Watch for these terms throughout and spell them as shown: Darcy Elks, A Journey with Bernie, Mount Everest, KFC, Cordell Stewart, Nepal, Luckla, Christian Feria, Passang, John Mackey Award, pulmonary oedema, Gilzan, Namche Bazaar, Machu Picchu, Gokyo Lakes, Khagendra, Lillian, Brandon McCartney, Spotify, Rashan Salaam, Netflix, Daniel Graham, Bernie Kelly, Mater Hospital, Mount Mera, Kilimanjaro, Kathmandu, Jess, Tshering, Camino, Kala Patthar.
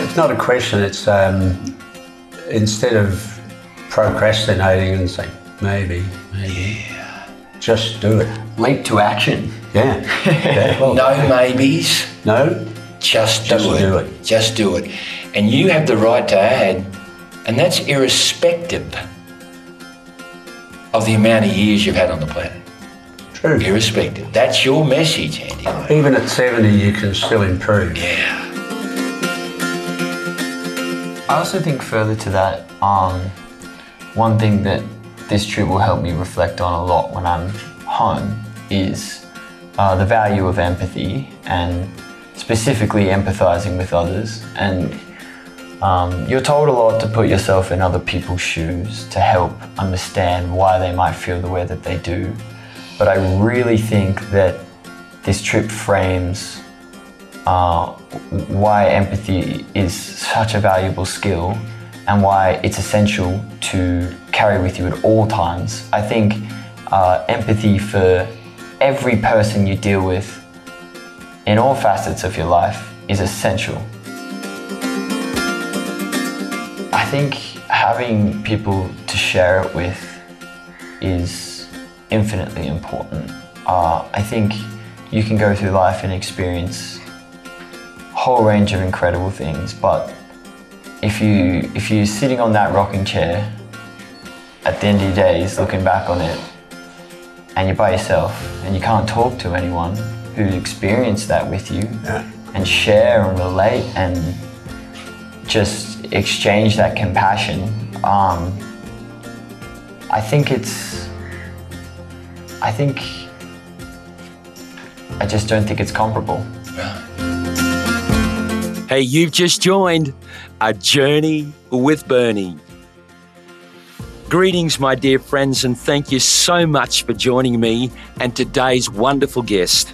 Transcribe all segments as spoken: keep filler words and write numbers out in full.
It's not a question, it's um, instead of procrastinating and saying, maybe, maybe, yeah. Just do it. Leap to action. Yeah. yeah well, no maybes. No. Just, just do, it. do it. Just do it. And you have the right to add, and that's irrespective of the amount of years you've had on the planet. True. Irrespective. That's your message, Andy. Even at seventy, you can still improve. Yeah. I also think further to that, um, one thing that this trip will help me reflect on a lot when I'm home is uh, the value of empathy, and specifically empathizing with others. And um, you're told a lot to put yourself in other people's shoes to help understand why they might feel the way that they do. But I really think that this trip frames uh, why empathy is such a valuable skill and why it's essential to carry with you at all times. I think uh, empathy for every person you deal with in all facets of your life is essential. I think having people to share it with is infinitely important. Uh, I think you can go through life and experience whole range of incredible things, but if you if you're sitting on that rocking chair at the end of your days looking back on it and you're by yourself and you can't talk to anyone who experienced that with you, yeah, and share and relate and just exchange that compassion, um, I think it's I think I just don't think it's comparable. Yeah. Hey, you've just joined A Journey with Bernie. Greetings, my dear friends, and thank you so much for joining me and today's wonderful guest.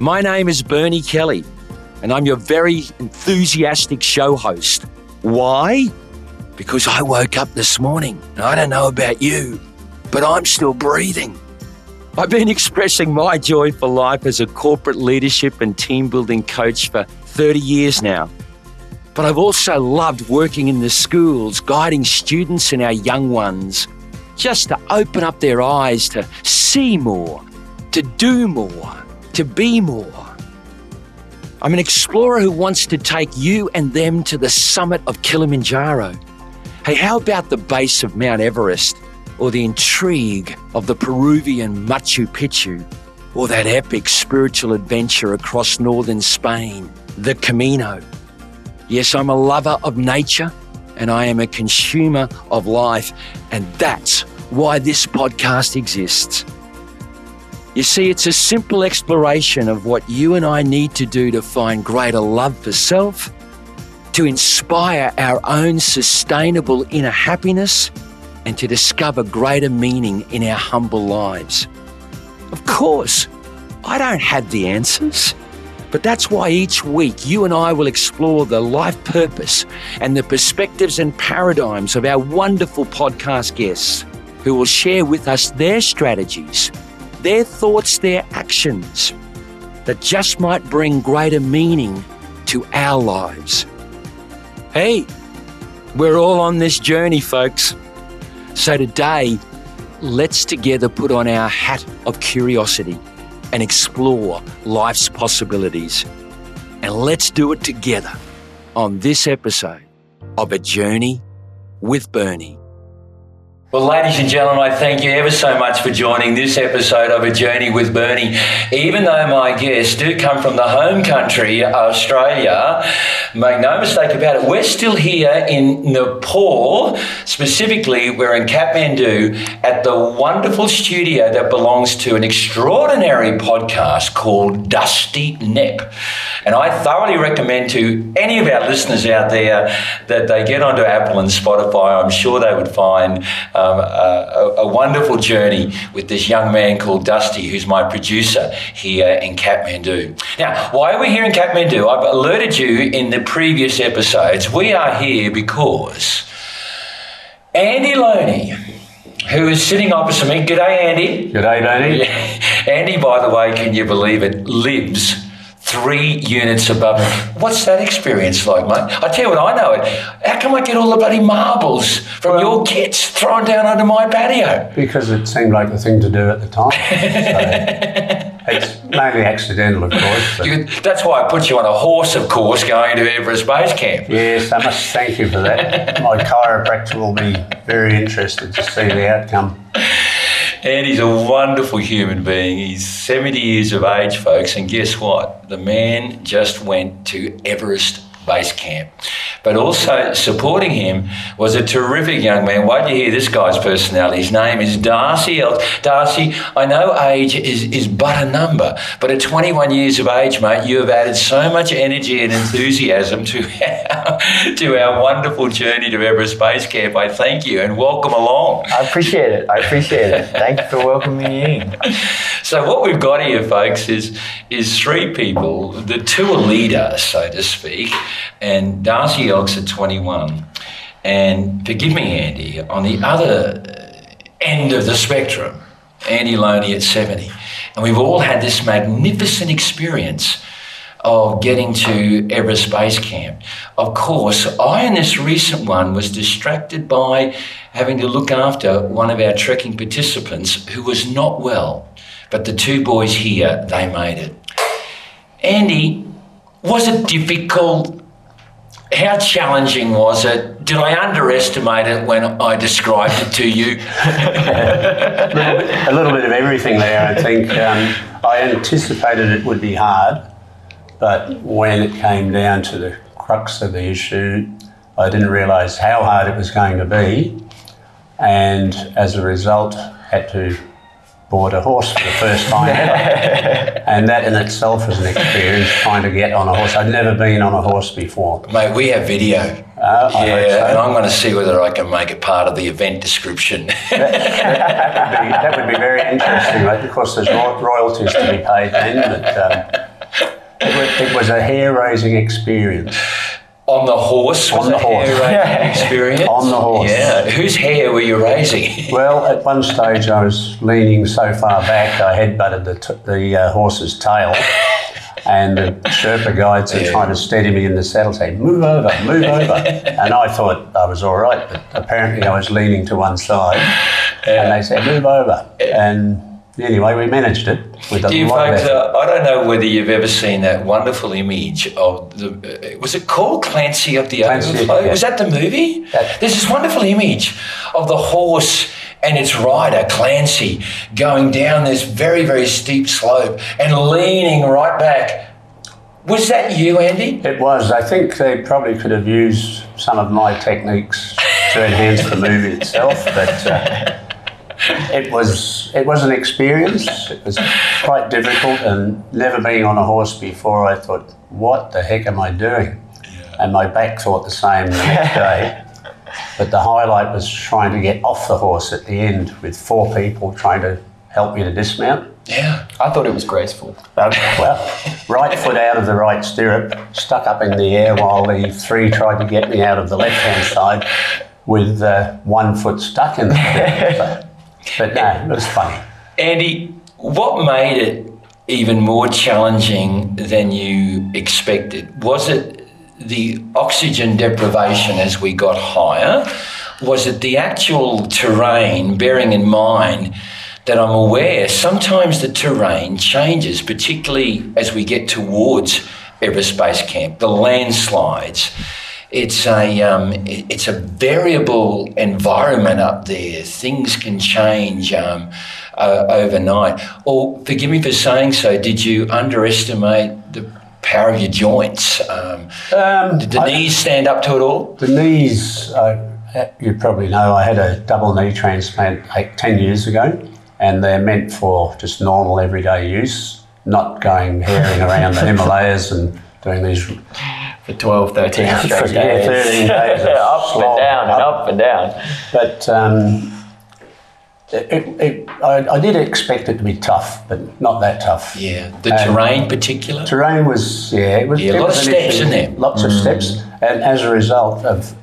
My name is Bernie Kelly, and I'm your very enthusiastic show host. Why? Because I woke up this morning, and I don't know about you, but I'm still breathing. I've been expressing my joy for life as a corporate leadership and team building coach for thirty years now. But I've also loved working in the schools, guiding students and our young ones, just to open up their eyes to see more, to do more, to be more. I'm an explorer who wants to take you and them to the summit of Kilimanjaro. Hey, how about the base of Mount Everest, or the intrigue of the Peruvian Machu Picchu, or that epic spiritual adventure across northern Spain, the Camino? Yes, I'm a lover of nature and I am a consumer of life, and that's why this podcast exists. You see, it's a simple exploration of what you and I need to do to find greater love for self, to inspire our own sustainable inner happiness, and to discover greater meaning in our humble lives. Of course, I don't have the answers, but that's why each week you and I will explore the life purpose and the perspectives and paradigms of our wonderful podcast guests, who will share with us their strategies, their thoughts, their actions that just might bring greater meaning to our lives. Hey, we're all on this journey, folks. So today, let's together put on our hat of curiosity and explore life's possibilities. And let's do it together on this episode of A Journey with Bernie. Well, ladies and gentlemen, I thank you ever so much for joining this episode of A Journey with Bernie. Even though my guests do come from the home country, Australia, make no mistake about it, we're still here in Nepal. Specifically, we're in Kathmandu at the wonderful studio that belongs to an extraordinary podcast called Dusty Nep. And I thoroughly recommend to any of our listeners out there that they get onto Apple and Spotify. I'm sure they would find Uh, Um, a, a wonderful journey with this young man called Dusty, who's my producer here in Kathmandu. Now, why are we here in Kathmandu? I've alerted you in the previous episodes. We are here because Andy Loney, who is sitting opposite me. G'day, Andy. G'day, Loney. Andy, by the way, can you believe it, lives three units above. What's that experience like, mate? I tell you what, I know it. How come I get all the bloody marbles from well, your kids thrown down under my patio? Because it seemed like the thing to do at the time. So it's mainly accidental, of course. You, that's why I put you on a horse, of course, going to Everest Base Camp. Yes, I must thank you for that. My chiropractor will be very interested to see the outcome. And he's a wonderful human being. He's seventy years of age, folks, and guess what? The man just went to Everest Base Camp. But also supporting him was a terrific young man. Wait till you hear this guy's personality. His name is Darcy Elks. Darcy, I know age is, is but a number, but at twenty-one years of age, mate, you have added so much energy and enthusiasm to our, to our wonderful journey to Everest Base Camp. I thank you and welcome along. I appreciate it. I appreciate it. Thank you for welcoming me in. So what we've got here, folks, is, is three people. The two are leaders, so to speak, and Darcy Elks at twenty-one. And forgive me, Andy, on the other end of the spectrum, Andy Loney at seventy. And we've all had this magnificent experience of getting to Everest Base Camp. Of course, I, in this recent one, was distracted by having to look after one of our trekking participants who was not well. But the two boys here, they made it. Andy, was it difficult? How challenging was it? Did I underestimate it when I described it to you? a, little bit, a little bit of everything there, I think. Um, I anticipated it would be hard, but when it came down to the crux of the issue, I didn't realise how hard it was going to be, and as a result, had to board a horse for the first time ever. And that in itself was an experience, trying to get on a horse. I'd never been on a horse before. Mate, we have video. Uh, yeah, I hope so. And I'm going to see whether I can make it part of the event description. that, that, would be, that would be very interesting, mate. Of course, there's royalties to be paid then, but um, it, was, it was a hair-raising experience. On the horse? On was the horse. Hair-raising experience? On the horse. Yeah. Whose hair were you raising? Well, at one stage I was leaning so far back I headbutted the, t the uh, horse's tail, and the Sherpa guides were yeah. trying to steady me in the saddle saying, move over, move over. And I thought I was all right, but apparently I was leaning to one side yeah. and they said, move over. Yeah. And anyway, we managed it. We've done you a lot folks, of uh, I don't know whether you've ever seen that wonderful image of the. Uh, was it called Clancy of the Overflow? Yeah. Was that the movie? That. There's this wonderful image of the horse and its rider, Clancy, going down this very, very steep slope and leaning right back. Was that you, Andy? It was. I think they probably could have used some of my techniques to enhance the movie itself, but. Uh, It was it was an experience. It was quite difficult, and never being on a horse before, I thought, what the heck am I doing? Yeah. And my back thought the same the next day. But the highlight was trying to get off the horse at the end with four people trying to help me to dismount. Yeah, I thought it was graceful. Okay, well, right foot out of the right stirrup, stuck up in the air while the three tried to get me out of the left-hand side with uh, one foot stuck in the stirrup. But no, it was funny. Andy, what made it even more challenging than you expected? Was it the oxygen deprivation as we got higher? Was it the actual terrain, bearing in mind that I'm aware sometimes the terrain changes, particularly as we get towards Everest Base Camp, the landslides? It's a um, it's a variable environment up there. Things can change um, uh, overnight. Or forgive me for saying so. Did you underestimate the power of your joints? Um, um, did the I, knees stand up to it all? The knees, uh, you probably know. I had a double knee transplant eight, ten years ago, and they're meant for just normal everyday use, not going hairing around the Himalayas and doing these. For twelve, thirteen yeah, straight days. Yeah, thirteen days. Up slob, and down and up, up and down. But um, it, it, I, I did expect it to be tough, but not that tough. Yeah, the and terrain particular? Terrain was, yeah. It was, yeah, it a lot was of steps in there. Lots mm. of steps. And as a result of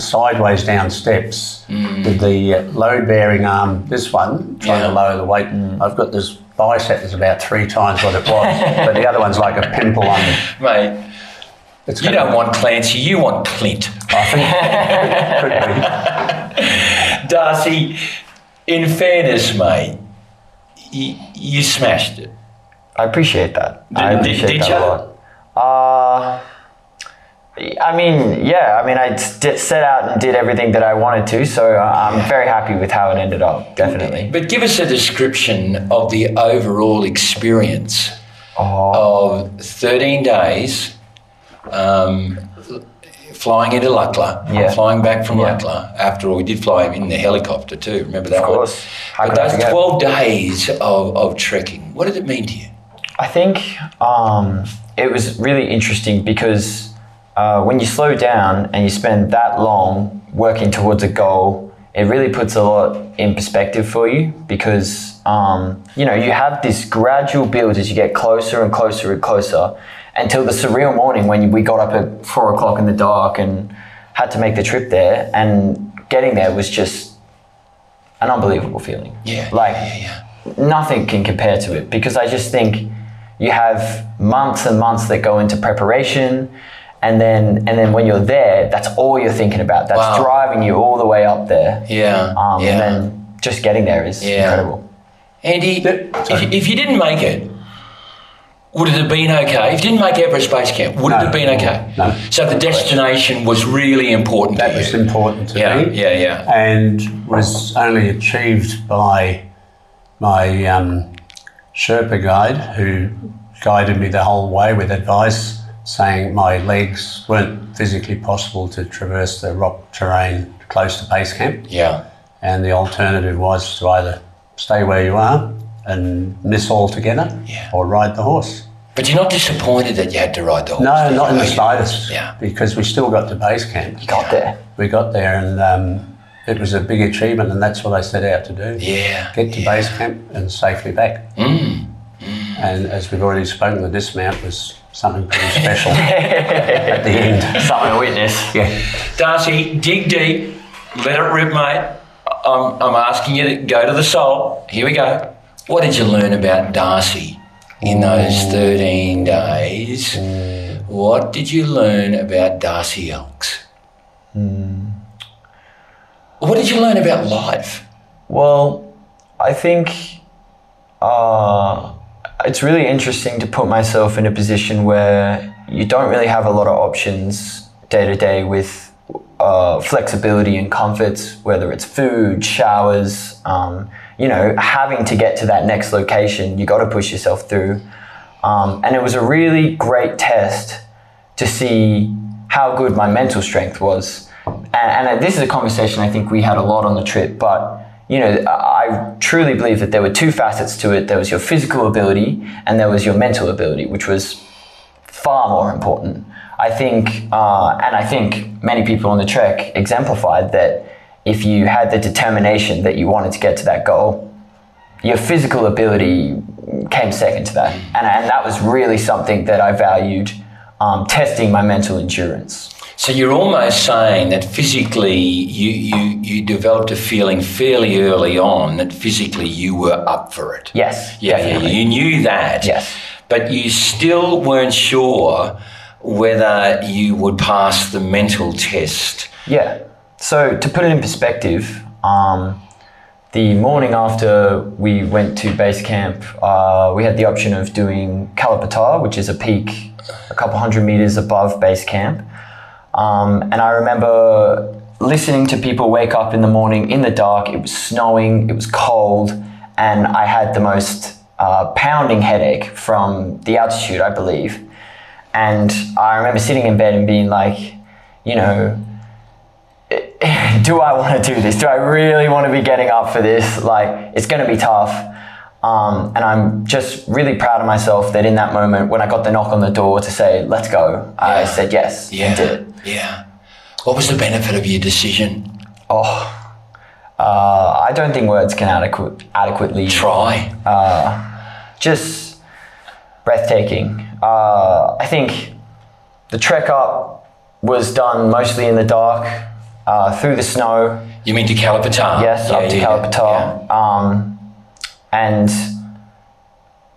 sideways down steps, mm. with the load-bearing arm, this one, trying yeah. to lower the weight, mm. I've got this bicep is about three times what it was, but the other one's like a pimple on me. Mate, it's you don't want Clancy, you want Clint. I think it could be. Darcy, in fairness, mate, you, you smashed it. I appreciate that. Did, I appreciate did, did that you? a lot. Uh, I mean, yeah, I mean, I did set out and did everything that I wanted to, so I'm very happy with how it ended up, definitely. But give us a description of the overall experience oh. of thirteen days um, flying into Luckla, yeah. flying back from yeah. Luckla. After all, we did fly in the helicopter too, remember that one? Of course. But those twelve days of, of trekking, what did it mean to you? I think um, it was really interesting because Uh, when you slow down and you spend that long working towards a goal, it really puts a lot in perspective for you because, um, you know, you have this gradual build as you get closer and closer and closer until the surreal morning when we got up at four o'clock in the dark and had to make the trip there. And getting there was just an unbelievable feeling. Yeah. Like yeah, yeah. nothing can compare to it, because I just think you have months and months that go into preparation. And then and then when you're there, that's all you're thinking about. That's wow. driving you all the way up there. Yeah. Um, yeah. And then just getting there is yeah. incredible. Andy, if, if you didn't make it, would it have been okay? If you didn't make Everest Base Camp, would no. it have been okay? No. So the destination was really important that to you. That was important to yeah. me. Yeah, yeah, yeah. And was only achieved by my um, Sherpa guide, who guided me the whole way with advice, saying my legs weren't physically possible to traverse the rock terrain close to base camp. Yeah. And the alternative was to either stay where you are and miss altogether yeah. or ride the horse. But you're not disappointed that you had to ride the horse? No, not in the slightest. Yeah. Because we still got to base camp. You got there. We got there and um, it was a big achievement, and that's what I set out to do. Yeah. Get to yeah. base camp and safely back. Mm. Mm. And as we've already spoken, the dismount was something pretty special at the end. Something to witness. Yeah. Darcy, dig deep. Let it rip, mate. I'm, I'm asking you to go to the soul. Here we go. What did you learn about Darcy in those thirteen days? Mm. What did you learn about Darcy Elks? Mm. What did you learn about life? Well, I think... Uh, it's really interesting to put myself in a position where you don't really have a lot of options day to day with uh, flexibility and comforts, whether it's food, showers, um, you know, having to get to that next location, you got to push yourself through. Um, and it was a really great test to see how good my mental strength was. And, and this is a conversation I think we had a lot on the trip, but you know, I truly believe that there were two facets to it. There was your physical ability and there was your mental ability, which was far more important. I think, uh, and I think many people on the trek exemplified that if you had the determination that you wanted to get to that goal, your physical ability came second to that. And, and that was really something that I valued, um, testing my mental endurance. So you're almost saying that physically you, you, you developed a feeling fairly early on that physically you were up for it. Yes. Yeah, definitely. You knew that. Yes. But you still weren't sure whether you would pass the mental test. Yeah. So to put it in perspective, um, the morning after we went to base camp, uh, we had the option of doing Kala Patthar, which is a peak a couple hundred meters above base camp. Um, and I remember listening to people wake up in the morning in the dark. It was snowing, it was cold, and I had the most uh, pounding headache from the altitude, I believe. And I remember sitting in bed and being like, you know, do I want to do this? Do I really want to be getting up for this? Like, it's going to be tough. Um, and I'm just really proud of myself that in that moment, when I got the knock on the door to say, let's go, yeah. I said yes yeah. and did it. Yeah. What was the benefit of your decision? Oh, uh, I don't think words can adequate, adequately... Try. Uh, just breathtaking. Uh, I think the trek up was done mostly in the dark, uh, through the snow. You mean to Kala Patthar? Yes, yeah, up to yeah, Kala Patthar. Yeah. Um, and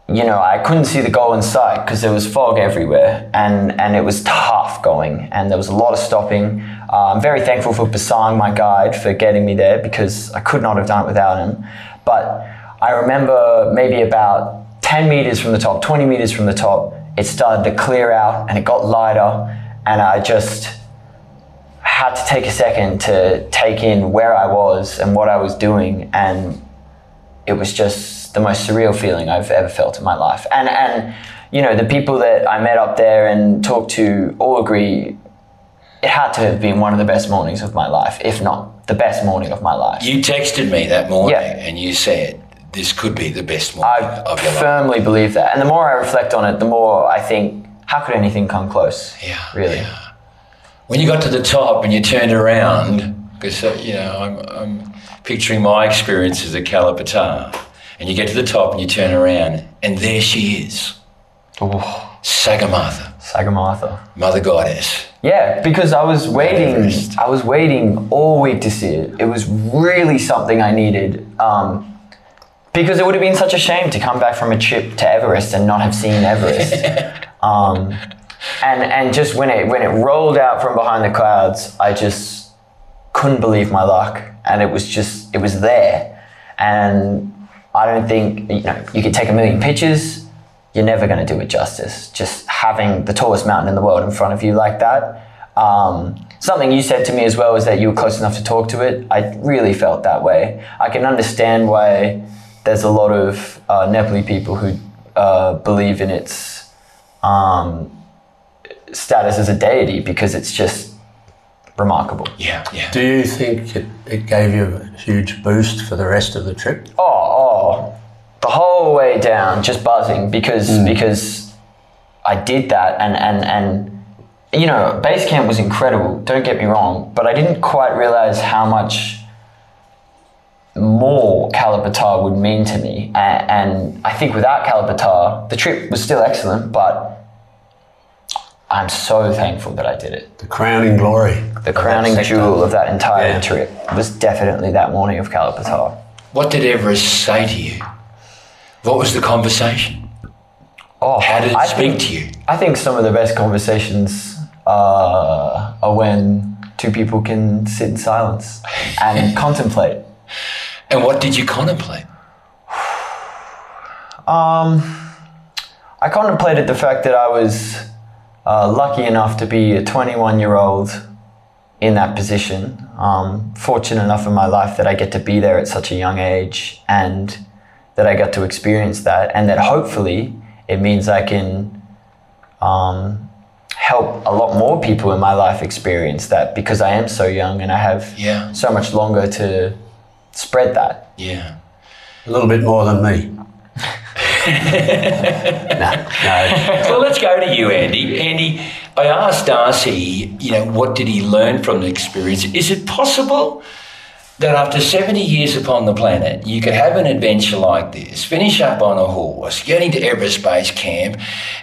you know, I couldn't see the goal in sight because there was fog everywhere, and, and it was tough going, and there was a lot of stopping. Uh, I'm very thankful for Passang, my guide, for getting me there, because I could not have done it without him. But I remember maybe about ten meters from the top, twenty meters from the top, it started to clear out and it got lighter, and I just had to take a second to take in where I was and what I was doing, and it was just the most surreal feeling I've ever felt in my life. And, and you know, the people that I met up there and talked to all agree it had to have been one of the best mornings of my life, if not the best morning of my life. You texted me that morning, yeah, and you said, this could be the best morning I of your life. I firmly believe that. And the more I reflect on it, the more I think, how could anything come close? Yeah, really. Yeah. When you got to the top and you turned around, because, uh, you know, I'm... I'm picturing my experiences at Kala Patthar, and you get to the top and you turn around, and there she is. Oh. Sagarmatha. Sagarmatha. Mother Goddess. Yeah, because I was waiting, I was waiting all week to see it. It was really something I needed, um, because it would have been such a shame to come back from a trip to Everest and not have seen Everest. um, and, and just when it, when it rolled out from behind the clouds, I just couldn't believe my luck. And it was just, it was there. And I don't think, you know, you could take a million pictures, you're never going to do it justice. Just having the tallest mountain in the world in front of you like that. Um, something you said to me as well is that you were close enough to talk to it. I really felt that way. I can understand why there's a lot of uh, Nepali people who uh, believe in its um, status as a deity, because it's just remarkable. Yeah, yeah. Do you think it, it gave you a huge boost for the rest of the trip? Oh, oh, the whole way down, just buzzing, because mm. because I did that, and, and, and, you know, base camp was incredible, don't get me wrong, but I didn't quite realise how much more Kala Patthar would mean to me. And, and I think without Kala Patthar, the trip was still excellent, but I'm so thankful that I did it. The crowning glory. The crowning jewel of that entire yeah. trip was definitely that morning of Kala Patthar. What did Everest say to you? What was the conversation? Oh, how did it I speak think, to you? I think some of the best conversations uh, are when two people can sit in silence and contemplate. And what did you contemplate? um, I contemplated the fact that I was Uh, lucky enough to be a twenty-one-year-old in that position. Um, fortunate enough in my life that I get to be there at such a young age, and that I got to experience that, and that hopefully it means I can um, help a lot more people in my life experience that, because I am so young and I have yeah. so much longer to spread that. Yeah. A little bit more than me. no, no. Well, let's go to you, Andy. Andy, I asked Darcy, you know, what did he learn from the experience? Is it possible that after seventy years upon the planet, you could have an adventure like this, finish up on a horse, getting to Everest Base Camp,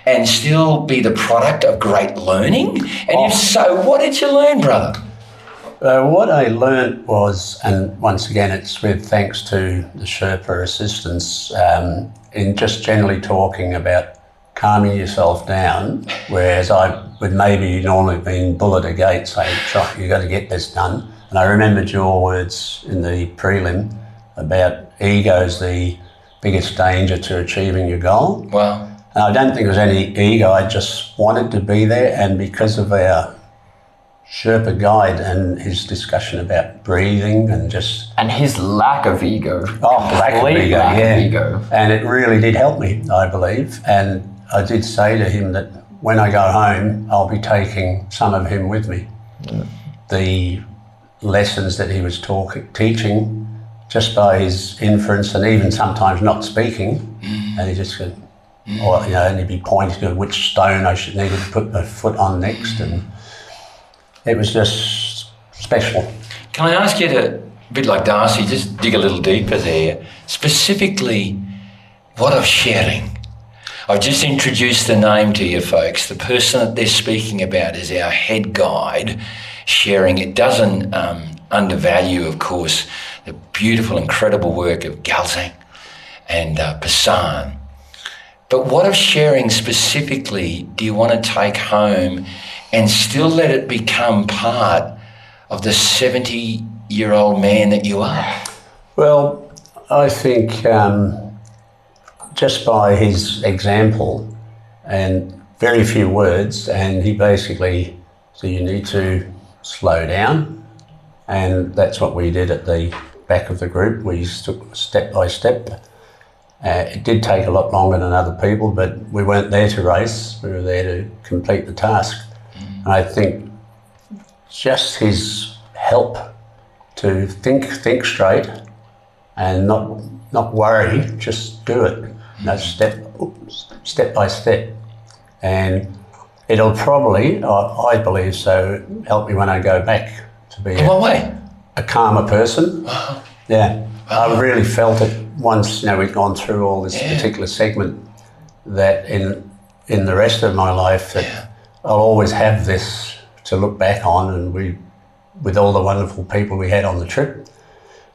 and still be the product of great learning? And oh. if so, what did you learn, brother? Uh, what I learned was, and once again, it's with thanks to the Sherpa assistance, um, in just generally talking about calming yourself down, whereas I would maybe normally been bullet a gate, saying, Chuck, you've got to get this done. And I remembered your words in the prelim about ego's the biggest danger to achieving your goal. Wow. And I don't think it was any ego, I just wanted to be there, and because of our Sherpa guide and his discussion about breathing and just... And his lack of ego. Oh, lack of ego, lack yeah. Of ego. And it really did help me, I believe. And I did say to him that when I go home, I'll be taking some of him with me. Yeah. The lessons that he was talk- teaching, just by his inference and even sometimes not speaking, mm. and he just could, mm. or, you know, and he'd be pointing at which stone I should need to put my foot on next, and... It was just special. Can I ask you to, a bit like Darcy, just dig a little deeper there, specifically what of Tshering? I've just introduced the name to you folks. The person that they're speaking about is our head guide, Tshering. It doesn't um, undervalue, of course, the beautiful, incredible work of Kalsang and uh, Passang. But what of sharing specifically do you want to take home and still let it become part of the seventy-year-old man that you are? Well, I think um, just by his example and very few words, and he basically said, you need to slow down, and that's what we did at the back of the group. We took step by step. Uh, it did take a lot longer than other people, but we weren't there to race, we were there to complete the task. Mm-hmm. And I think just his help to think think straight and not not worry, just do it. Mm-hmm. That's step, oops, step by step. And it'll probably, I believe so, help me when I go back to be a, way. a calmer person. Wow. Yeah, wow. I really felt it once, you know, we'd gone through all this yeah. particular segment, that in in the rest of my life that yeah. I'll always have this to look back on, and we, with all the wonderful people we had on the trip,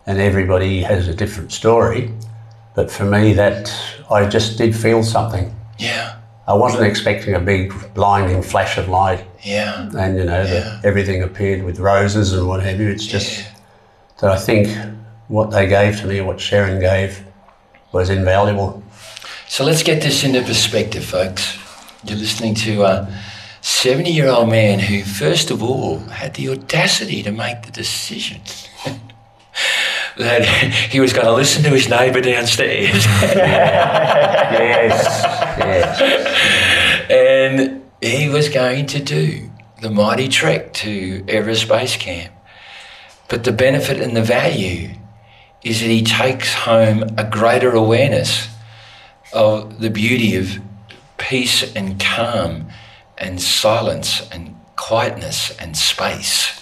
and everybody has a different story, but for me that, I just did feel something. Yeah. I wasn't expecting a big blinding flash of light. Yeah. And you know, yeah. that everything appeared with roses and what have you. It's just yeah. that I think what they gave to me, what Sharon gave, was invaluable. So let's get this into perspective, folks. You're listening to a seventy-year-old man who, first of all, had the audacity to make the decision that he was going to listen to his neighbour downstairs. Yes. Yes. And he was going to do the mighty trek to Everest Base Camp. But the benefit and the value is that he takes home a greater awareness of the beauty of peace and calm and silence and quietness and space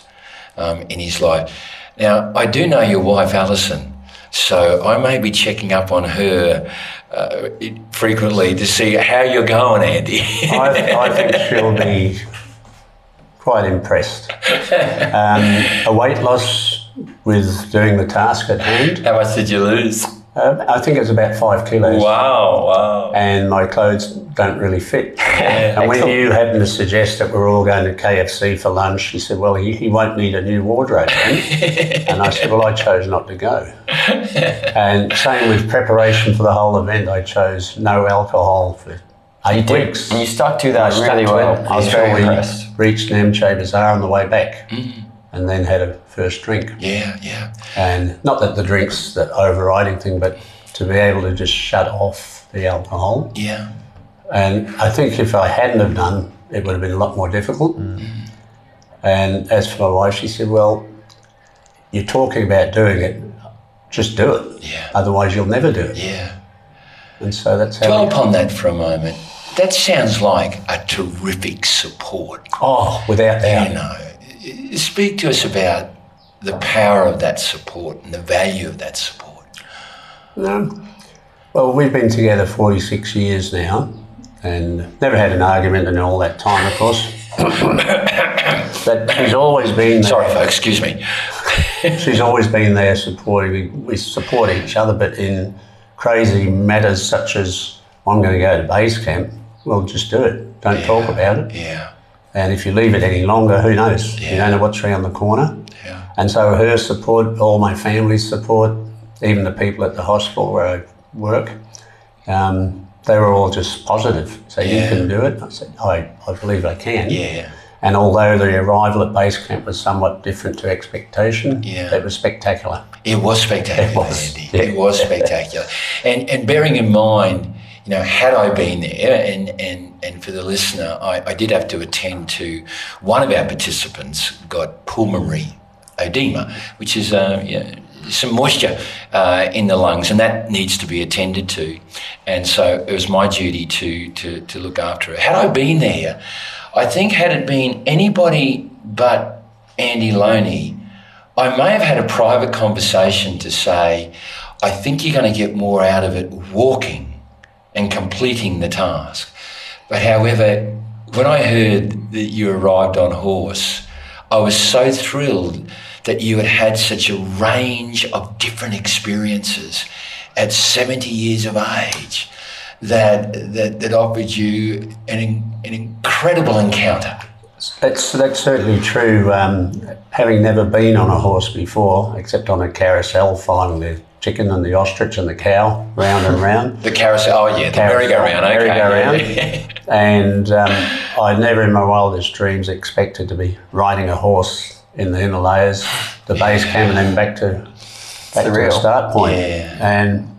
um, in his life. Now, I do know your wife, Alison, so I may be checking up on her uh, frequently to see how you're going, Andy. I, I think she'll be quite impressed. Um, a weight loss with doing the task at hand. How much did you lose? Uh, I think it was about five kilos. Wow, wow. And my clothes don't really fit. Yeah, and when you happened to suggest that we're all going to K F C for lunch, he said, well, he, he won't need a new wardrobe then. And I said, well, I chose not to go. And same with preparation for the whole event, I chose no alcohol for eight you weeks. Did. And you stuck to that really well. I was very impressed. We reached Namche Bazaar on the way back. Mm. And then had a first drink. Yeah, yeah. And not that the drink's the overriding thing, but to be able to just shut off the alcohol. Yeah. And I think if I hadn't have done, it would have been a lot more difficult. Mm. And as for my wife, she said, well, you're talking about doing it, just do it. Yeah. Otherwise you'll never do it. Yeah. And so that's how. Dwell upon that for a moment. That sounds like a terrific support. Oh, without doubt. You know. Speak to us about the power of that support and the value of that support. No. Well, we've been together forty-six years now and never had an argument in all that time, of course. But she's always been... Sorry, folks, excuse me. She's always been there supporting. We support each other, but in crazy matters such as, I'm going to go to base camp, well, just do it. Don't yeah, talk about it. Yeah. And if you leave it any longer, who knows? Yeah. You don't know what's around the corner. Yeah. And so her support, all my family's support, even the people at the hospital where I work, um, they were all just positive. So yeah. you can do it. I said, I, I believe I can. Yeah. And although the arrival at base camp was somewhat different to expectation, yeah. it was spectacular. It was spectacular, it was, Andy. Yeah. It was spectacular. And, and bearing in mind, you know, had I been there, and, and, and for the listener, I, I did have to attend to one of our participants got pulmonary oedema, which is uh, you know, some moisture uh, in the lungs, and that needs to be attended to. And so it was my duty to, to, to look after her. Had I been there, I think had it been anybody but Andy Loney, I may have had a private conversation to say, I think you're going to get more out of it walking and completing the task. But however, when I heard that you arrived on horse, I was so thrilled that you had had such a range of different experiences at seventy years of age. that that, that offered you an an incredible encounter. That's that's certainly true. Um, having never been on a horse before, except on a carousel, following the chicken and the ostrich and the cow round and round. The carousel, oh yeah, the merry-go-round. Okay. Merry-go-round. Yeah. And um, I never in my wildest dreams expected to be riding a horse in the Himalayas, the base camp, and then back to back Surreal. to the start point. Yeah. And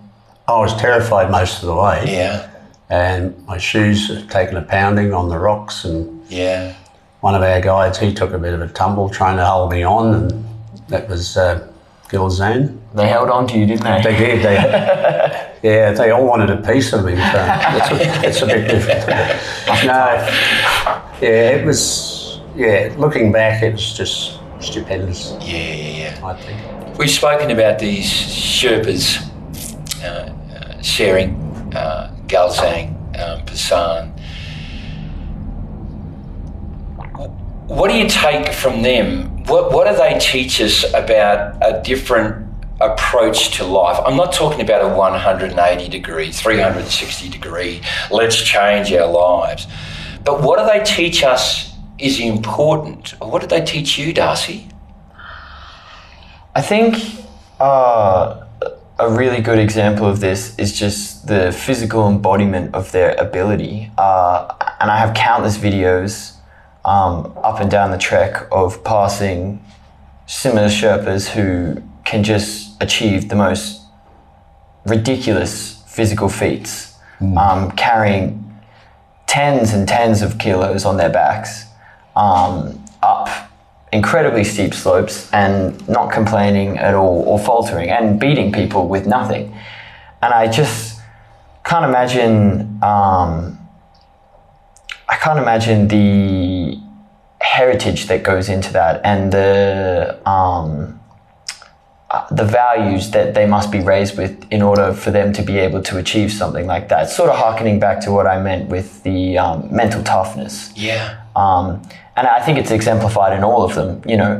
I was terrified most of the way. Yeah. And my shoes had taken a pounding on the rocks, and yeah. One of our guides, he took a bit of a tumble trying to hold me on, and that was uh, Gilzan. They held on to you, didn't they? They did. They, yeah, they all wanted a piece of me, so it's a, it's a bit different. No, yeah, it was, yeah, looking back, it was just stupendous. Yeah, yeah, yeah. I think. We've spoken about these Sherpas, uh, uh, Tshering, uh, Kalsang, um, Passang. What do you take from them? What what do they teach us about a different approach to life? I'm not talking about a one hundred eighty degree, three hundred sixty degree, let's change our lives. But what do they teach us is important? Or what did they teach you, Darcy? I think uh, a really good example of this is just the physical embodiment of their ability. Uh, and I have countless videos Um, up and down the trek of passing similar Sherpas who can just achieve the most ridiculous physical feats, mm. um, carrying tens and tens of kilos on their backs, um, up incredibly steep slopes and not complaining at all or faltering and beating people with nothing. And I just can't imagine... Um, I can't imagine the heritage that goes into that and the um, uh, the values that they must be raised with in order for them to be able to achieve something like that. Sort of harkening back to what I meant with the um, mental toughness. Yeah. Um, and I think it's exemplified in all of them. You know,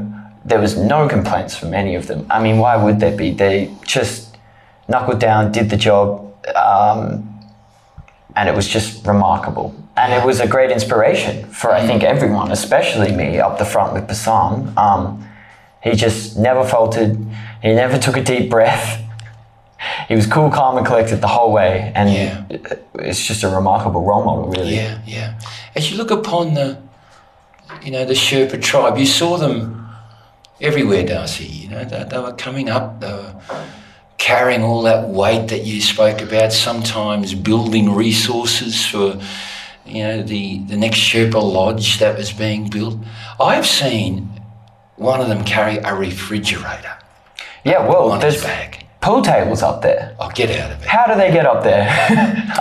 there was no complaints from any of them. I mean, why would there be? They just knuckled down, did the job, um, and it was just remarkable. And it was a great inspiration for, I think, everyone, especially me, up the front with Passang. Um, he just never faltered. He never took a deep breath. He was cool, calm, and collected the whole way. And yeah. It's just a remarkable role model, really. Yeah, yeah. As you look upon the, you know, the Sherpa tribe, you saw them everywhere, Darcy. You know, they, they were coming up, they were carrying all that weight that you spoke about, sometimes building resources for... you know, the, the next Sherpa lodge that was being built. I've seen one of them carry a refrigerator. Yeah, well, there's bag. pool tables up there. Oh, get out of it. How do they get up there?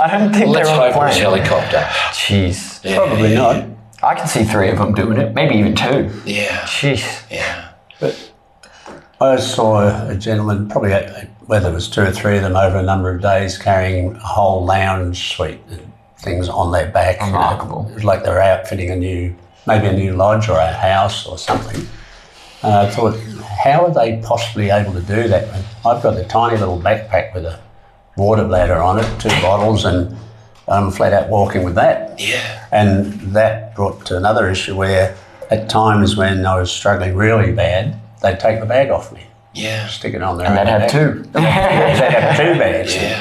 I don't think Let's they're on a plane. Let's hope it's helicopter. Jeez. Yeah, probably yeah, not. Yeah. I can see three of them doing it, maybe even two. Yeah. Jeez. Yeah. But I saw a gentleman, probably whether it was two or three of them over a number of days, carrying a whole lounge suite. Things on their back. Remarkable. You know, it was like they were outfitting a new, maybe a new lodge or a house or something. And I thought, how are they possibly able to do that? I've got a tiny little backpack with a water bladder on it, two bottles, and I'm flat out walking with that. Yeah. And that brought to another issue where at times when I was struggling really bad, they'd take the bag off me. Yeah. Stick it on their and own. And they'd have two. They'd have two bags. Yeah.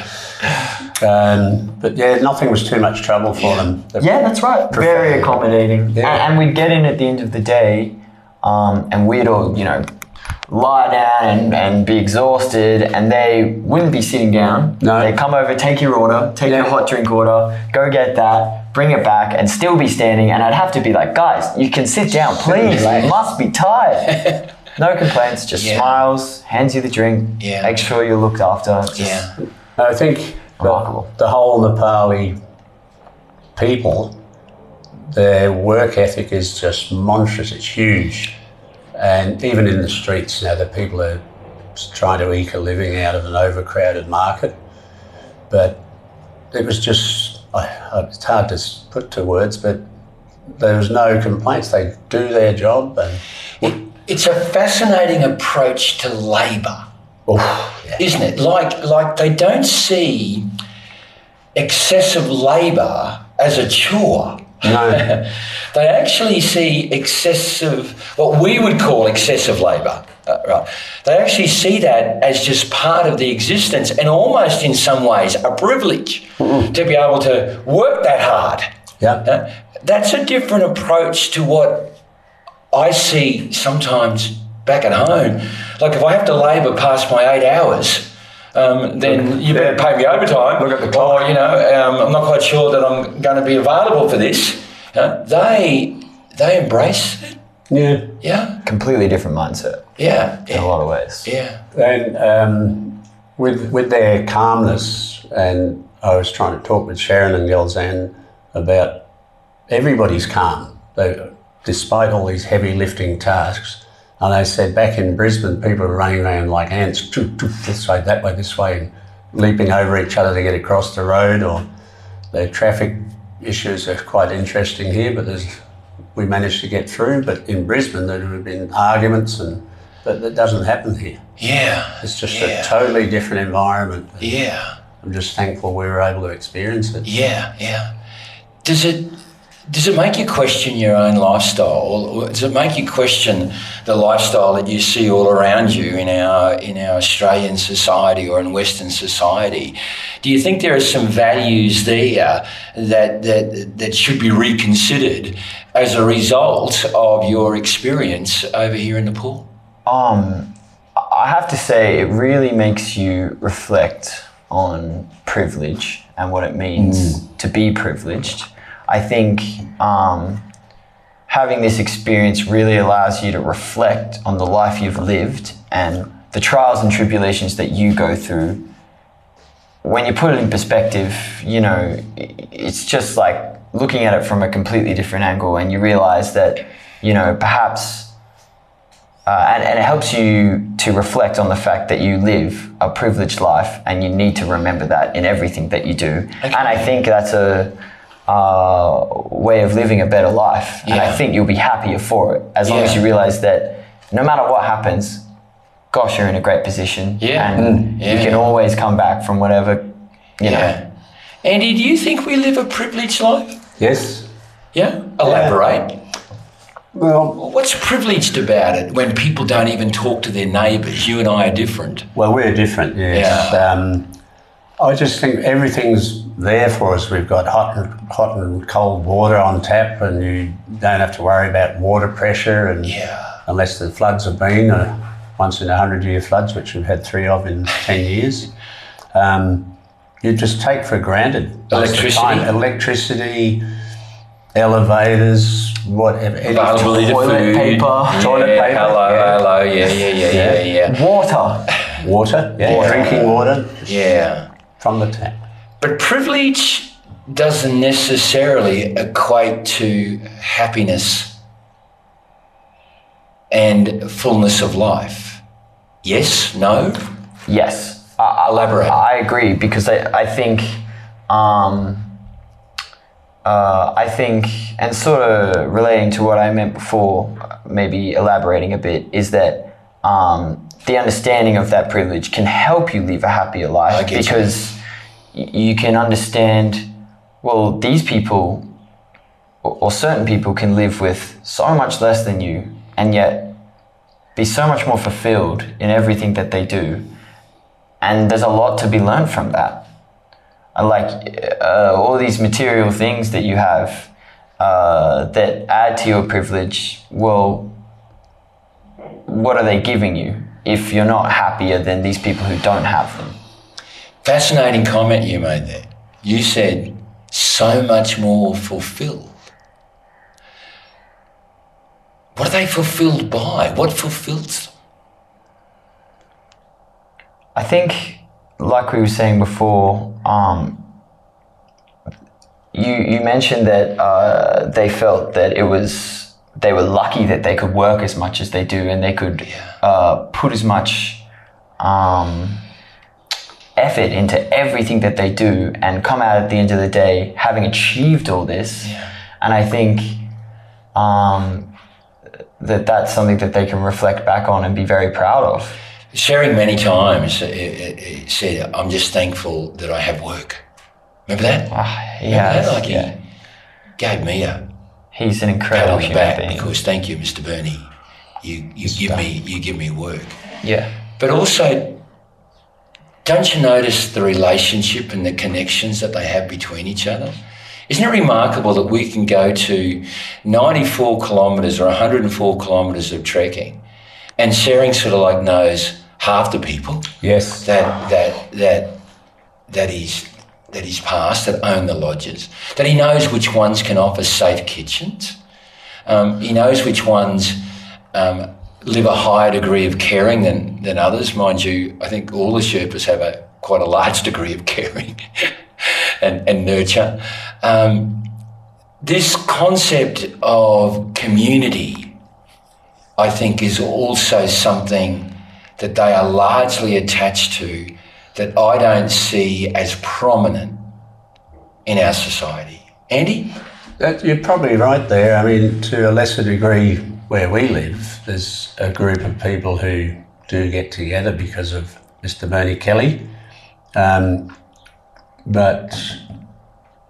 Um, but yeah, nothing was too much trouble for yeah. them. They're yeah, that's right. Preferred. Very accommodating. Yeah. And, and we'd get in at the end of the day um, and we'd all, you know, lie down and, and be exhausted, and they wouldn't be sitting down. No. They'd come over, take your order, take yeah. your hot drink order, go get that, bring it back and still be standing. And I'd have to be like, guys, you can sit down, please. You must be tired. No complaints, just yeah. smiles, hands you the drink, yeah. make sure you're looked after. Just, yeah. I think the, the whole Nepali people, their work ethic is just monstrous. It's huge. And even in the streets now, the people are trying to eke a living out of an overcrowded market. But it was just, it's hard to put to words, but there was no complaints. They do their job. And it, it's a fascinating approach to labour. Oof, yeah. Isn't it? Like, like they don't see excessive labour as a chore. No. They actually see excessive, what we would call excessive labour, uh, right? They actually see that as just part of the existence and almost in some ways a privilege mm-hmm. to be able to work that hard. Yeah. Uh, that's a different approach to what I see sometimes back at home. Like if I have to labour past my eight hours... Um, then you better yeah. pay me overtime. Look at the clock. Or, you know, um, I'm not quite sure that I'm going to be available for this. Uh, they they embrace it. Yeah. Yeah. Completely different mindset. Yeah. In yeah. a lot of ways. Yeah. And um, with with their calmness, and I was trying to talk with Sharon and Gelzan about everybody's calm, they, despite all these heavy lifting tasks. And they said back in Brisbane, people were running around like ants, toot, toot, this way, that way, this way, and leaping over each other to get across the road. Or the traffic issues are quite interesting here, but there's, we managed to get through. But in Brisbane, there have been arguments, and but that doesn't happen here. Yeah, it's just yeah. a totally different environment. Yeah, I'm just thankful we were able to experience it. Yeah, yeah. Does it? Does it make you question your own lifestyle? Or does it make you question the lifestyle that you see all around you in our in our Australian society or in Western society? Do you think there are some values there that that that should be reconsidered as a result of your experience over here in Nepal? Um, I have to say, it really makes you reflect on privilege and what it means mm. to be privileged. I think um, having this experience really allows you to reflect on the life you've lived and the trials and tribulations that you go through. When you put it in perspective, you know, it's just like looking at it from a completely different angle, and you realize that, you know, perhaps, uh, and, and it helps you to reflect on the fact that you live a privileged life and you need to remember that in everything that you do. Okay. And I think that's a... Uh, way of living a better life, yeah. and I think you'll be happier for it as yeah. long as you realise that no matter what happens, gosh, you're in a great position, yeah. and yeah. you can always come back from whatever, you yeah. know. Andy, do you think we live a privileged life? Yes. Yeah? Elaborate. Yeah. Well, what's privileged about it when people don't even talk to their neighbours? You and I are different. Well, we're different, yes. Yeah. Um, I just think everything's there for us. We've got hot and, hot and cold water on tap, and you don't have to worry about water pressure, and yeah. unless the floods have been uh, once in a hundred-year floods, which we've had three of in ten years. Um, you just take for granted electricity, time, electricity, elevators, whatever, toilet food, paper, yeah, toilet paper, hello, yeah. hello, yeah, yeah, yeah, yeah, yeah, yeah. Water, water, yeah, water. Drinking water, yeah. From the tap. But privilege doesn't necessarily equate to happiness and fullness of life. Yes? No? Yes. I, Elaborate. I agree, because I, I think, um, uh, I think, and sort of relating to what I meant before, maybe elaborating a bit, is that um, the understanding of that privilege can help you live a happier life, because you. you can understand, well, these people or certain people can live with so much less than you and yet be so much more fulfilled in everything that they do. And there's a lot to be learned from that. Like uh, all these material things that you have uh, that add to your privilege, well, what are they giving you if you're not happier than these people who don't have them? Fascinating comment you made there. You said, so much more fulfilled. What are they fulfilled by? What fulfills them? I think, like we were saying before, um, you, you mentioned that uh, they felt that it was... they were lucky that they could work as much as they do, and they could yeah. uh, put as much um, effort into everything that they do and come out at the end of the day having achieved all this. Yeah. And I think um, that that's something that they can reflect back on and be very proud of. Sherry many times said, I'm just thankful that I have work. Remember that? Ah, uh, yeah. That? Like yeah. He gave me a he's an incredible pat on the back being. Because thank you, Mister Bernie. You you Mister give Bernie. me you give me work. Yeah. But also, don't you notice the relationship and the connections that they have between each other? Isn't it remarkable that we can go to ninety-four kilometres or one hundred four kilometres of trekking, and Tshering sort of like knows half the people. Yes. That that that that he's that he's passed, that own the lodges. That he knows which ones can offer safe kitchens. Um, he knows which ones. Um, live a higher degree of caring than, than others. Mind you, I think all the Sherpas have a quite a large degree of caring and, and nurture. Um, this concept of community, I think, is also something that they are largely attached to that I don't see as prominent in our society. Andy? That, you're probably right there. I mean, to a lesser degree, where we live, there's a group of people who do get together because of Mister Bernie Kelly, um, but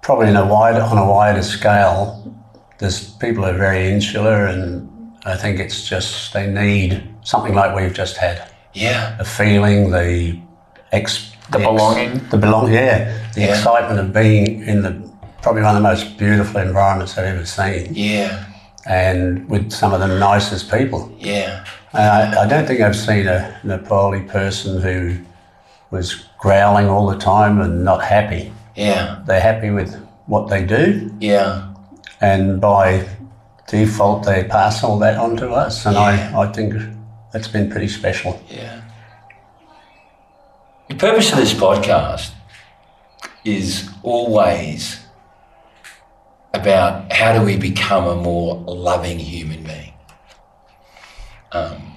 probably in a wider, on a wider scale, there's people are very insular, and I think it's just they need something like we've just had. Yeah, the feeling, the ex, the, the belonging, ex, the belong, yeah, the yeah. excitement of being in the probably one of the most beautiful environments I've ever seen. Yeah. And with some of the nicest people. Yeah. Uh, I don't think I've seen a Nepali person who was growling all the time and not happy. Yeah. They're happy with what they do. Yeah. And by default, they pass all that on to us. And yeah. I, I think that's been pretty special. Yeah. The purpose of this podcast is always about how do we become a more loving human being. Um,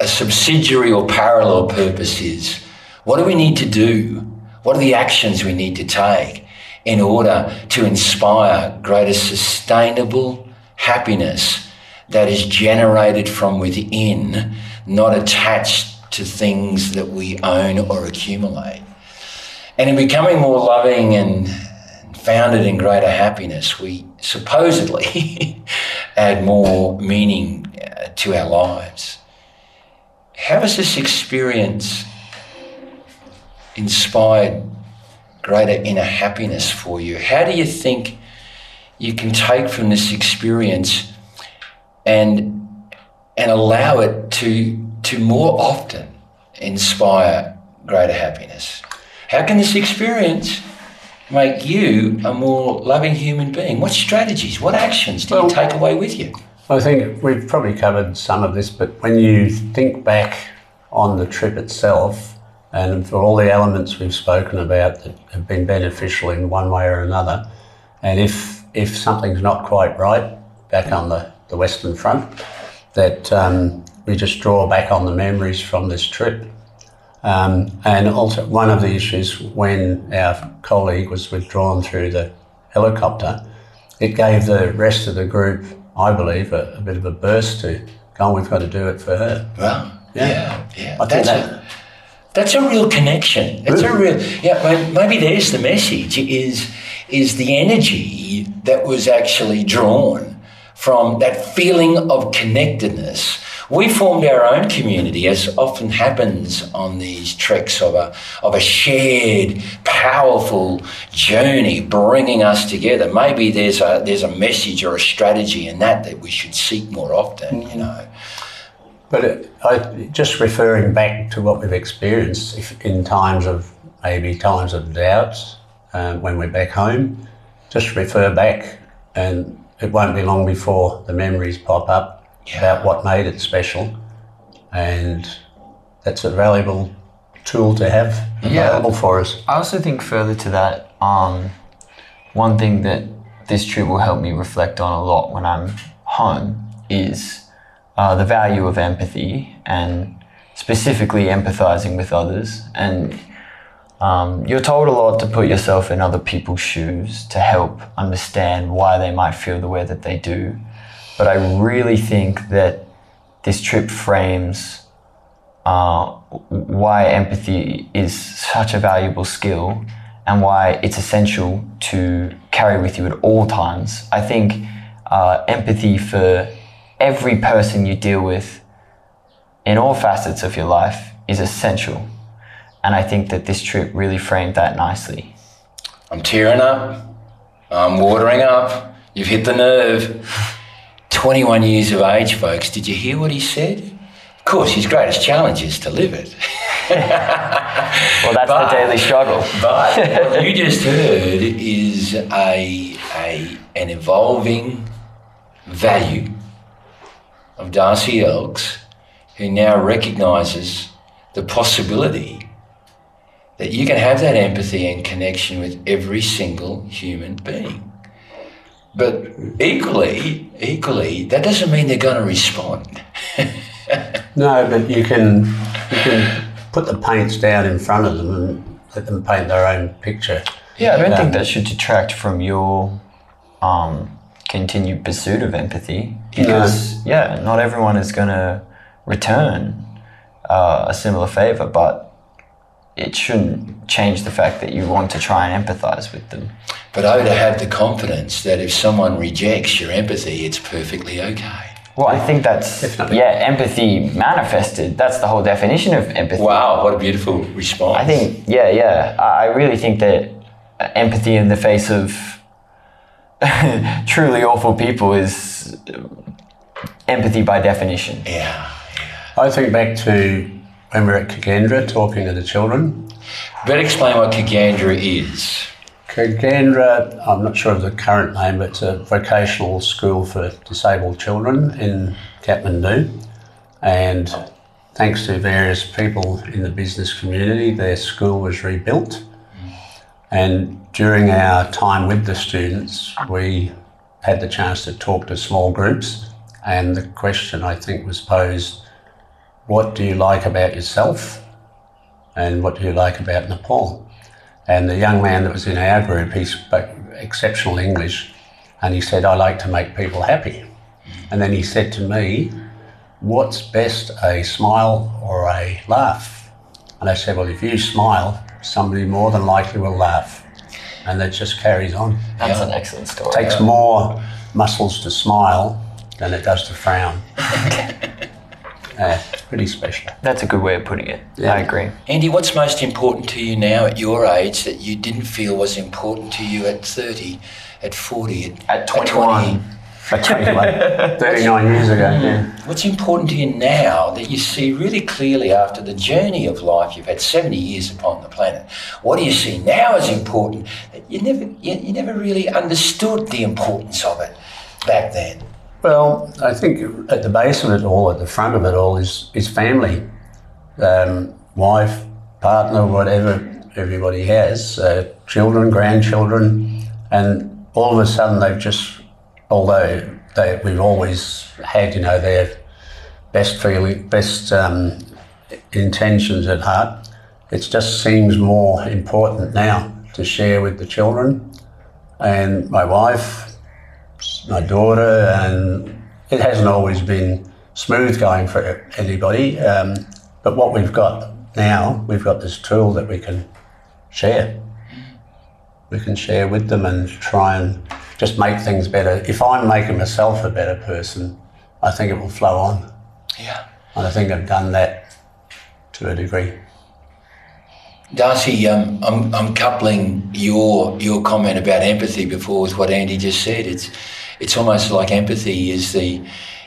a subsidiary or parallel purpose is, what do we need to do? What are the actions we need to take in order to inspire greater sustainable happiness that is generated from within, not attached to things that we own or accumulate? And in becoming more loving and founded in greater happiness, we supposedly add more meaning uh, to our lives. How has this experience inspired greater inner happiness for you? How do you think you can take from this experience and and allow it to to more often inspire greater happiness? How can this experience make you a more loving human being? What strategies, what actions do well, you take away with you? I think we've probably covered some of this, but when you think back on the trip itself and for all the elements we've spoken about that have been beneficial in one way or another, and if if something's not quite right back on the, the Western Front, that um, we just draw back on the memories from this trip. Um, and also one of the issues when our colleague was withdrawn through the helicopter, it gave the rest of the group, I believe, a, a bit of a burst to go, oh, we've got to do it for her. Well, yeah, yeah. yeah. I think that's, that, a, that's a real connection. That's a real, yeah, maybe there's the message, is, is the energy that was actually drawn from that feeling of connectedness. We formed our own community, as often happens on these treks, of a, of a shared, powerful journey bringing us together. Maybe there's a, there's a message or a strategy in that that we should seek more often, you know. But it, I, just referring back to what we've experienced if in times of, maybe times of doubt, um, when we're back home, just refer back and it won't be long before the memories pop up. Yeah. About what made it special, and that's a valuable tool to have available yeah. for us. I also think further to that, um, one thing that this trip will help me reflect on a lot when I'm home is uh, the value of empathy, and specifically empathizing with others. And um, you're told a lot to put yourself in other people's shoes to help understand why they might feel the way that they do. But I really think that this trip frames uh, why empathy is such a valuable skill and why it's essential to carry with you at all times. I think uh, empathy for every person you deal with in all facets of your life is essential. And I think that this trip really framed that nicely. I'm tearing up. I'm watering up. You've hit the nerve. twenty-one years of age, folks. Did you hear what he said? Of course, his greatest challenge is to live it. Well, that's but, the daily struggle. But what you just heard is a, a an evolving value of Darcy Elks, who now recognises the possibility that you can have that empathy and connection with every single human being. But equally, equally, that doesn't mean they're going to respond. No, but you can you can put the paints down in front of them and let them paint their own picture. Yeah, I don't um, think that should detract from your um, continued pursuit of empathy, because, no. yeah, not everyone is going to return uh, a similar favour, but it shouldn't change the fact that you want to try and empathise with them. But oh, to have the confidence that if someone rejects your empathy, it's perfectly okay. Well, I think that's, Definitely. yeah, empathy manifested. That's the whole definition of empathy. Wow, what a beautiful response. I think, yeah, yeah. I really think that empathy in the face of truly awful people is empathy by definition. Yeah, yeah. I think back to when we were at Khagendra talking to the children. Better explain what Khagendra is. Khagendra, I'm not sure of the current name, but it's a vocational school for disabled children in Kathmandu. And thanks to various people in the business community, their school was rebuilt. And during our time with the students, we had the chance to talk to small groups. And the question, I think, was posed, what do you like about yourself? And what do you like about Nepal? And the young man that was in our group, he spoke exceptional English, and he said, I like to make people happy. And then he said to me, what's best, a smile or a laugh? And I said, well, if you smile, somebody more than likely will laugh. And that just carries on. That's yeah. an excellent story. It takes yeah. more muscles to smile than it does to frown. Uh, it's pretty special. That's a good way of putting it. Yeah. I agree. Andy, what's most important to you now at your age that you didn't feel was important to you at thirty, at forty, at, at twenty-one? At twenty-one. thirty-nine years ago, yeah. What's important to you now that you see really clearly after the journey of life? You've had seventy years upon the planet. What do you see now as important that you never, you, you never really understood the importance of it back then? Well, I think at the base of it all, at the front of it all, is, is family. Um, wife, partner, whatever everybody has, uh, children, grandchildren, and all of a sudden they've just, although they, we've always had, you know, their best feeling, best um, intentions at heart, it just seems more important now to share with the children and my wife, my daughter, and it hasn't always been smooth going for anybody. Um, but what we've got now, we've got this tool that we can share. We can share with them and try and just make things better. If I'm making myself a better person, I think it will flow on. Yeah. And I think I've done that to a degree. Darcy, um, I'm, I'm coupling your your comment about empathy before with what Andy just said. It's it's almost like empathy is the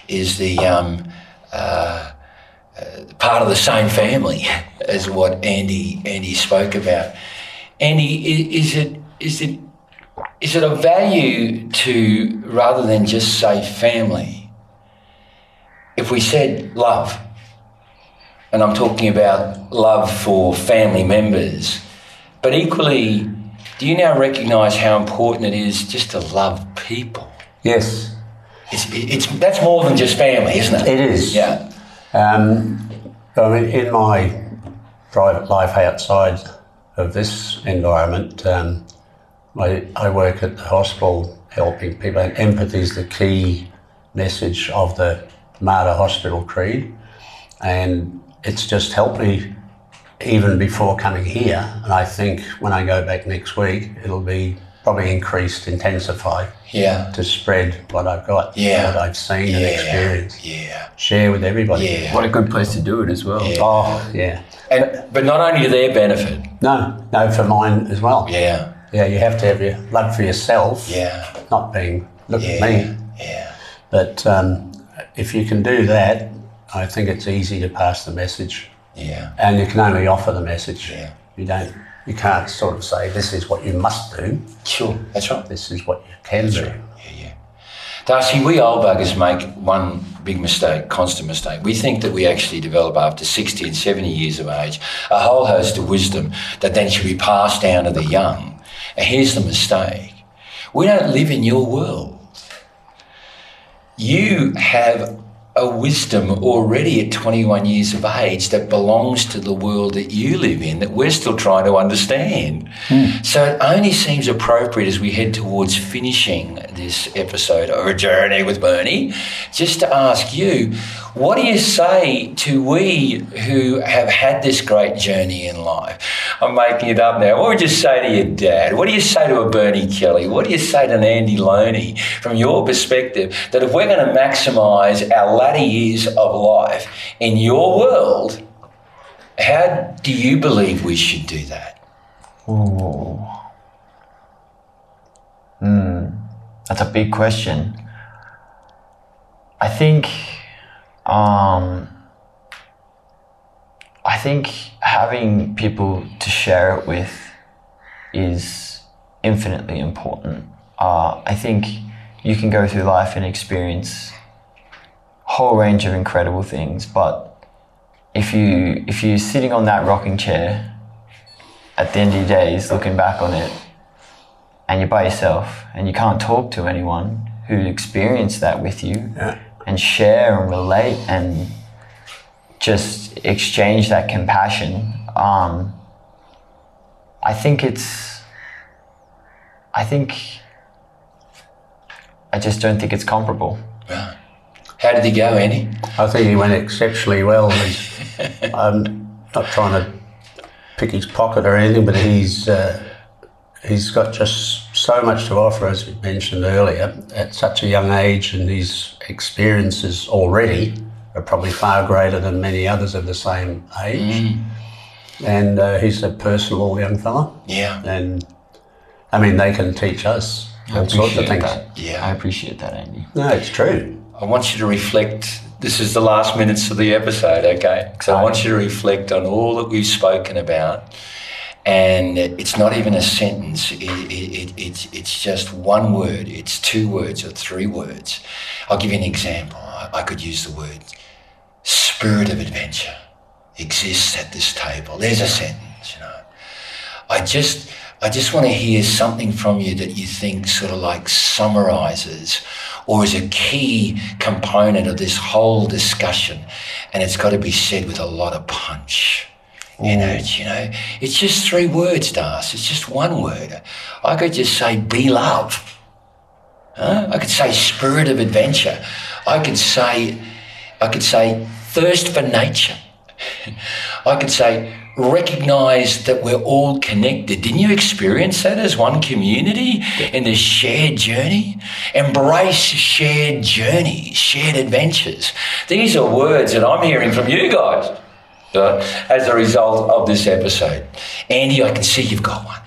is the um, uh, uh, part of the same family as what Andy Andy spoke about. Andy, is, is it is it is it a value to, rather than just say family, if we said love? And I'm talking about love for family members. But equally, do you now recognise how important it is just to love people? Yes. It's, it's, that's more than just family, isn't it? It is. Yeah. Um, I mean, in my private life outside of this environment, um, I, I work at the hospital helping people, and empathy is the key message of the Mater Hospital Creed. And it's just helped me even before coming here. And I think when I go back next week, it'll be probably increased, intensified, yeah, to spread what I've got, yeah, what I've seen, yeah, and experienced, yeah, share with everybody. Yeah. What a good place to do it as well. Yeah. Oh, yeah. And but not only to their benefit. No, no, for mine as well. Yeah, yeah. You have to have your love for yourself. Yeah, not being look yeah. at me. Yeah. But um, if you can do that, I think it's easy to pass the message. Yeah. And you can only offer the message. Yeah. You don't. You can't sort of say, this is what you must do. Sure, that's right. This is what you can that's do. Right. Yeah, yeah. Darcy, we old buggers make one big mistake, constant mistake. We think that we actually develop after sixty and seventy years of age a whole host of wisdom that then should be passed down to the young. And here's the mistake. We don't live in your world. You have a wisdom already at twenty-one years of age that belongs to the world that you live in that we're still trying to understand. Mm. So it only seems appropriate as we head towards finishing this episode of A Journey with Bernie, just to ask you, what do you say to we who have had this great journey in life? I'm making it up now. What would you say to your dad? What do you say to a Bernie Kelly? What do you say to an Andy Loney from your perspective that if we're going to maximise our latter years of life in your world, how do you believe we should do that? Ooh. Mm. That's a big question. I think... Um, I think having people to share it with is infinitely important. Uh, I think you can go through life and experience a whole range of incredible things, but if you if you're sitting on that rocking chair at the end of your days, looking back on it, and you're by yourself and you can't talk to anyone who experienced that with you. Yeah. And share and relate and just exchange that compassion. Um, I think it's, I think, I just don't think it's comparable. Right. How did he go, Andy? I think he went exceptionally well. I'm not trying to pick his pocket or anything, but he's uh, he's got just so much to offer, as we mentioned earlier, at such a young age, and his experiences already are probably far greater than many others of the same age. Mm. And uh, he's a personable young fella. Yeah. And, I mean, they can teach us all sorts of things. That. Yeah, I appreciate that, Andy. No, it's true. I want you to reflect... This is the last minutes of the episode, okay? So I want you to reflect on all that we've spoken about. And it's not even a sentence, it, it, it, it's, it's just one word, it's two words or three words. I'll give you an example. I could use the word spirit of adventure exists at this table. There's a sentence, you know. I just, I just want to hear something from you that you think sort of like summarises or is a key component of this whole discussion, and it's got to be said with a lot of punch. You know, it's, you know, it's just three words, Das. It's just one word. I could just say, be love. Huh? I could say spirit of adventure. I could say, I could say thirst for nature. I could say, recognise that we're all connected. Didn't you experience that as one community in this shared journey? Embrace shared journeys, shared adventures. These are words that I'm hearing from you guys. Uh, as a result of this episode. Andy, I can see you've got one.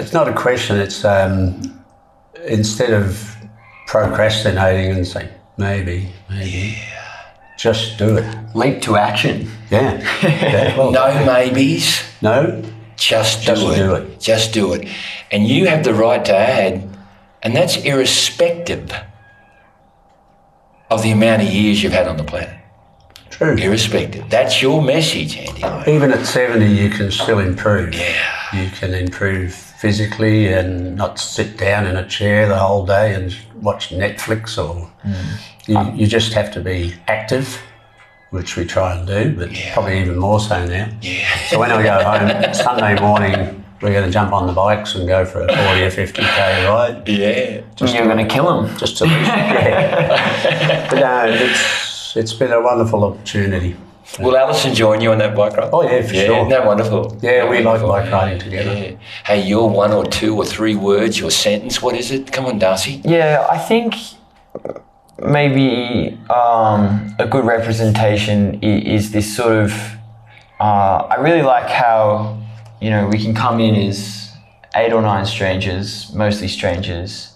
It's not a question. It's um, instead of procrastinating and saying, maybe, maybe, yeah. Just do it. Leap to action. Yeah. Yeah. Well, no maybes. No. Just do, just it. do it. Just do it. And you have the right to add, and that's irrespective of the amount of years you've had on the planet. True. Irrespective. That's your message, Andy. Even at seventy, you can still improve. Yeah. You can improve physically and not sit down in a chair the whole day and watch Netflix. Or mm. you, um, you just have to be active, which we try and do, but yeah. probably even more so now. Yeah. So when I go home Sunday morning, we're going to jump on the bikes and go for a forty or fifty K ride. Yeah. Just You're going to kill them. Just to lose. Yeah. But no, it's... It's been a wonderful opportunity. Will Alison join you on that bike ride? Oh, yeah, for yeah, sure. Isn't that wonderful? Yeah, that we wonderful. like bike riding together. Yeah. Hey, your one or two or three words, your sentence, what is it? Come on, Darcy. Yeah, I think maybe um, a good representation is, is this sort of, uh, I really like how, you know, we can come in as eight or nine strangers, mostly strangers,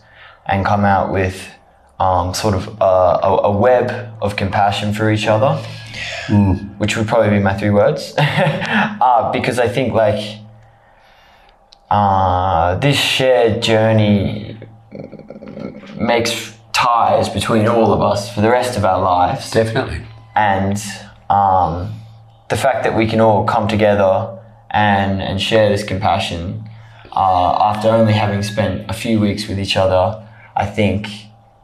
and come out with um, sort of a, a, a web of compassion for each other. Mm. Which would probably be my three words. uh, because I think like uh, this shared journey makes ties between all of us for the rest of our lives. Definitely. And um, the fact that we can all come together and, and share this compassion uh, after only having spent a few weeks with each other, I think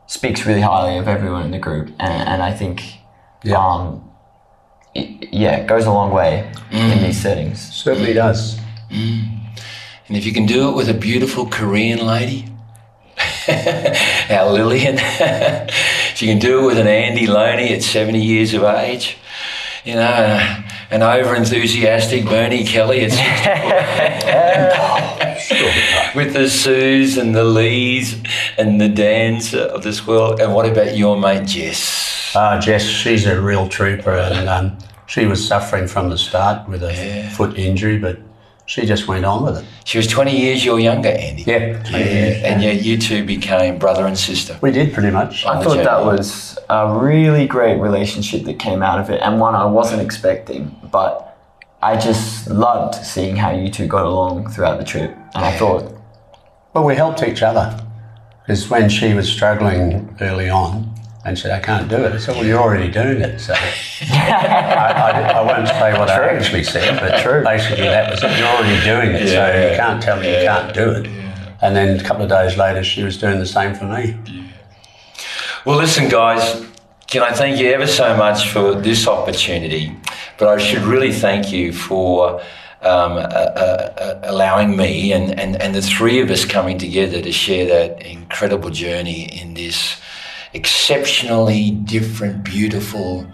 speaks really highly of everyone in the group. And, and I think... Yeah. Um, Yeah, it goes a long way mm. in these settings. Certainly does. Mm. And if you can do it with a beautiful Korean lady, our Lillian, if you can do it with an Andy Loney at seventy years of age, you know, uh, an over-enthusiastic Bernie Kelly at sixty-four, with the Sues and the Lees and the Dans of this world. And what about your mate Jess? Ah, uh, Jess, she's a real trooper, and um, she was suffering from the start with a yeah. foot injury, but she just went on with it. She was twenty years your younger, Andy. Yeah. yeah. And yet you two became brother and sister. We did, pretty much. I thought that was a really great relationship that came out of it, and one I wasn't expecting, but I just loved seeing how you two got along throughout the trip, and I thought... Well, we helped each other, because when she was struggling early on, and said, I can't do it. I said, well, you're already doing it. So I, I, I won't say what true. I actually said, but true. basically that was it. You're already doing it, yeah, so yeah. you can't tell me yeah. you can't do it. Yeah. And then a couple of days later, she was doing the same for me. Yeah. Well, listen, guys, can I thank you ever so much for this opportunity, but I should really thank you for um, uh, uh, allowing me and, and, and the three of us coming together to share that incredible journey in this exceptionally different, beautiful,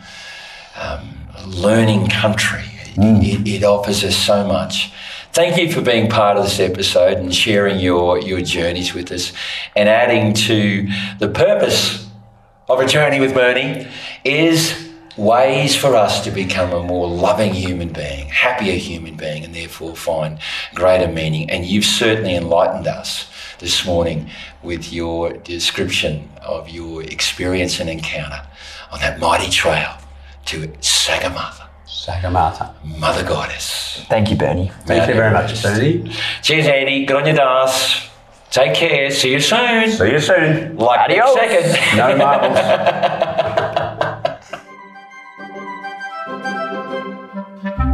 um, learning country. Mm. It, it offers us so much. Thank you for being part of this episode and sharing your, your journeys with us and adding to the purpose of A Journey with Bernie is ways for us to become a more loving human being, happier human being, and therefore find greater meaning. And you've certainly enlightened us this morning with your description of your experience and encounter on that mighty trail to Sagarmatha. Sagarmatha. Mother Goddess. Thank you, Bernie. Thank you very much, Bernie. Cheers, Andy. Good on you, Das. Take care. See you soon. See you soon. Like a second. No marbles.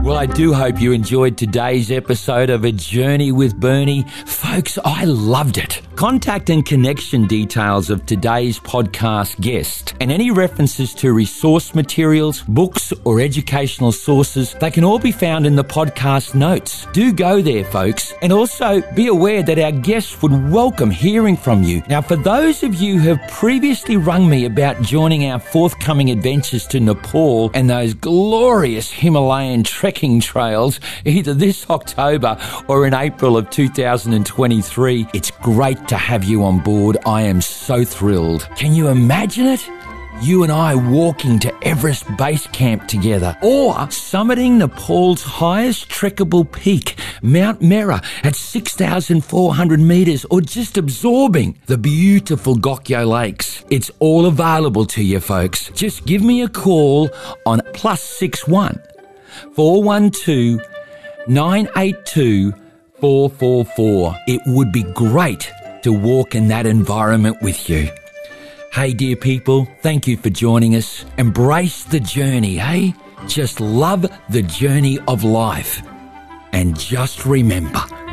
Well, I do hope you enjoyed today's episode of A Journey with Bernie. Folks, I loved it. Contact and connection details of today's podcast guest and any references to resource materials, books or educational sources, they can all be found in the podcast notes. Do go there, folks. And also be aware that our guests would welcome hearing from you. Now, for those of you who have previously rung me about joining our forthcoming adventures to Nepal and those glorious Himalayan treks, trails either this October or in April of two thousand twenty-three. It's great to have you on board. I am so thrilled. Can you imagine it? You and I walking to Everest Base Camp together, or summiting Nepal's highest trekkable peak, Mount Mera, at six thousand four hundred metres, or just absorbing the beautiful Gokyo Lakes. It's all available to you, folks. Just give me a call on plus six one four one two nine eight two four four four. It would be great to walk in that environment with you. Hey, dear people, thank you for joining us. Embrace the journey, hey? Just love the journey of life. And just remember...